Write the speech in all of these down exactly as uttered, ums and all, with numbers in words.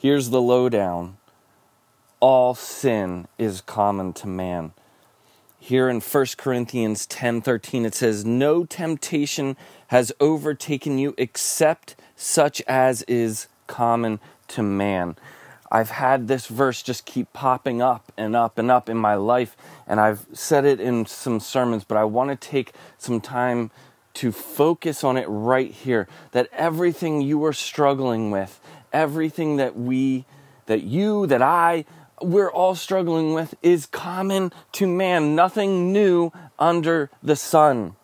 Here's the lowdown. All sin is common to man. Here in First Corinthians ten thirteen, it says, "No temptation has overtaken you except such as is common to man." I've had this verse just keep popping up and up and up in my life, and I've said it in some sermons, but I want to take some time to focus on it right here, that everything you are struggling with, everything that we, that you, that I, we're all struggling with is common to man. Nothing new under the sun.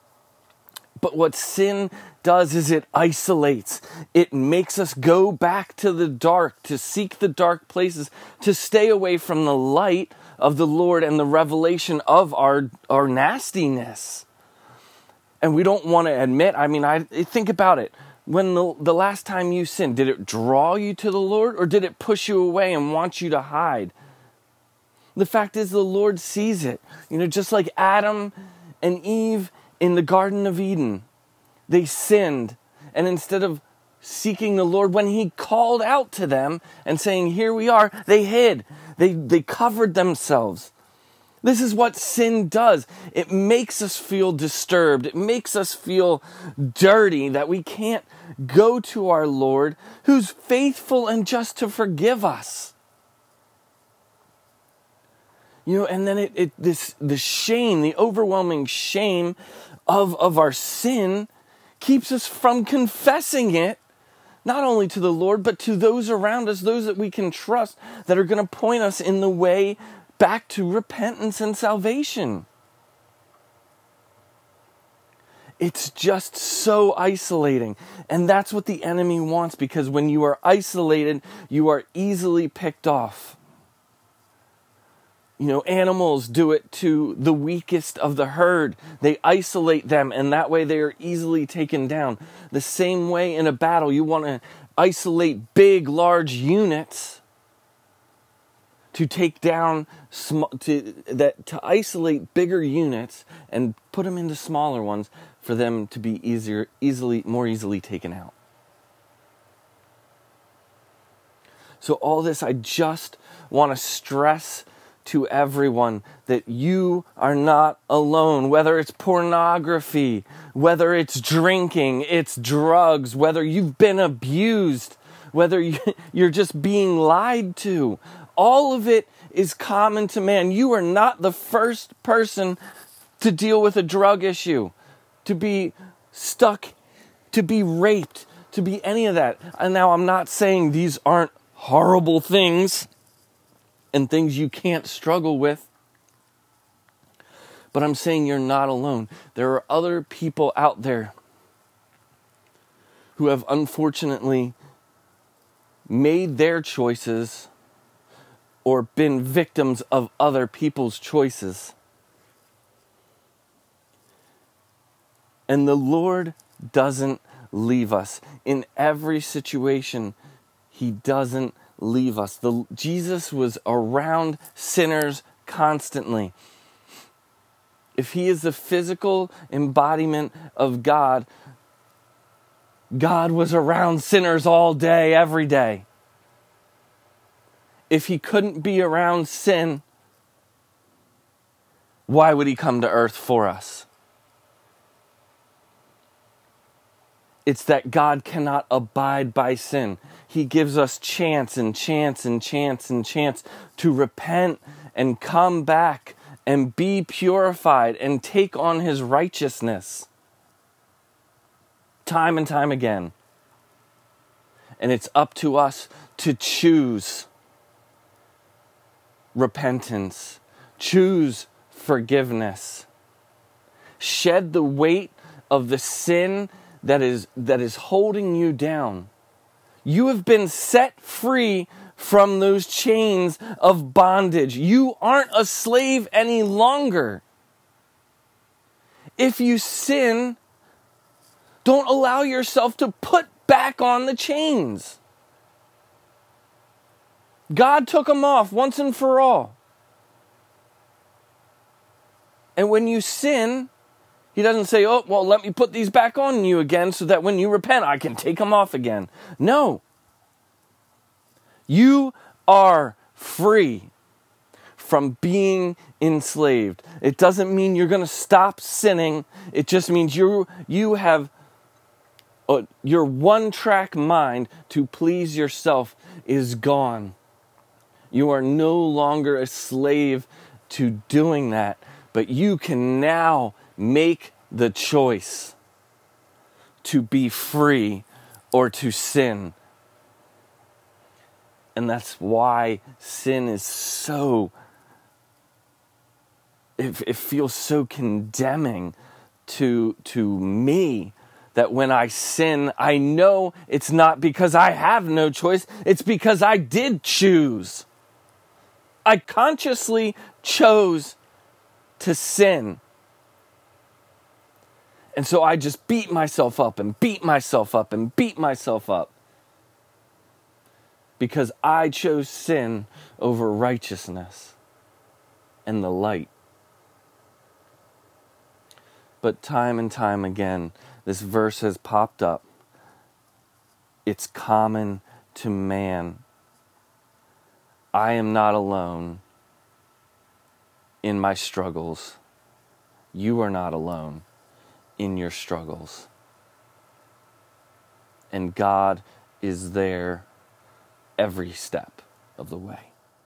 But what sin does is it isolates. It makes us go back to the dark, to seek the dark places, to stay away from the light of the Lord and the revelation of our, our nastiness. And we don't want to admit, I mean, I think about it. When the, the last time you sinned, did it draw you to the Lord, or did it push you away and want you to hide? The fact is, the Lord sees it. You know, just like Adam and Eve in the Garden of Eden, they sinned. And instead of seeking the Lord, when he called out to them and saying, "Here we are," they hid. They, they covered themselves. This is what sin does. It makes us feel disturbed. It makes us feel dirty that we can't go to our Lord, who's faithful and just to forgive us. You know, and then it, it this the shame, the overwhelming shame of, of our sin keeps us from confessing it, not only to the Lord, but to those around us, those that we can trust that are going to point us in the way back to repentance and salvation. It's just so isolating. And that's what the enemy wants, because when you are isolated, you are easily picked off. You know, animals do it to the weakest of the herd. They isolate them, and that way they are easily taken down. The same way in a battle, you want to isolate big, large units to take down, to that to isolate bigger units and put them into smaller ones for them to be easier, easily, more easily taken out. So all this, I just want to stress to everyone that you are not alone. Whether it's pornography, whether it's drinking, it's drugs, whether you've been abused, whether you're just being lied to, all of it is common to man. You are not the first person to deal with a drug issue, to be stuck, to be raped, to be any of that. And now I'm not saying these aren't horrible things and things you can't struggle with, but I'm saying you're not alone. There are other people out there who have unfortunately made their choices or been victims of other people's choices. And the Lord doesn't leave us. In every situation, he doesn't leave us. The, Jesus was around sinners constantly. If he is the physical embodiment of God, God was around sinners all day, every day. If he couldn't be around sin, why would he come to earth for us? It's that God cannot abide by sin. He gives us chance and chance and chance and chance to repent and come back and be purified and take on his righteousness time and time again. And it's up to us to choose repentance, choose forgiveness, shed the weight of the sin that is that is holding you down. You have been set free from those chains of bondage. You aren't a slave any longer. If you sin, don't allow yourself to put back on the chains. God took them off once and for all. And when you sin, he doesn't say, "Oh, well, let me put these back on you again so that when you repent, I can take them off again." No. You are free from being enslaved. It doesn't mean you're going to stop sinning. It just means you you have uh, your one-track mind to please yourself is gone. You are no longer a slave to doing that, but you can now make the choice to be free or to sin. And that's why sin is so It, it feels so condemning to to me, that when I sin, I know it's not because I have no choice. It's because I did choose. I consciously chose to sin. And so I just beat myself up and beat myself up and beat myself up. Because I chose sin over righteousness and the light. But time and time again, this verse has popped up. It's common to man. I am not alone in my struggles. You are not alone in your struggles. And God is there every step of the way.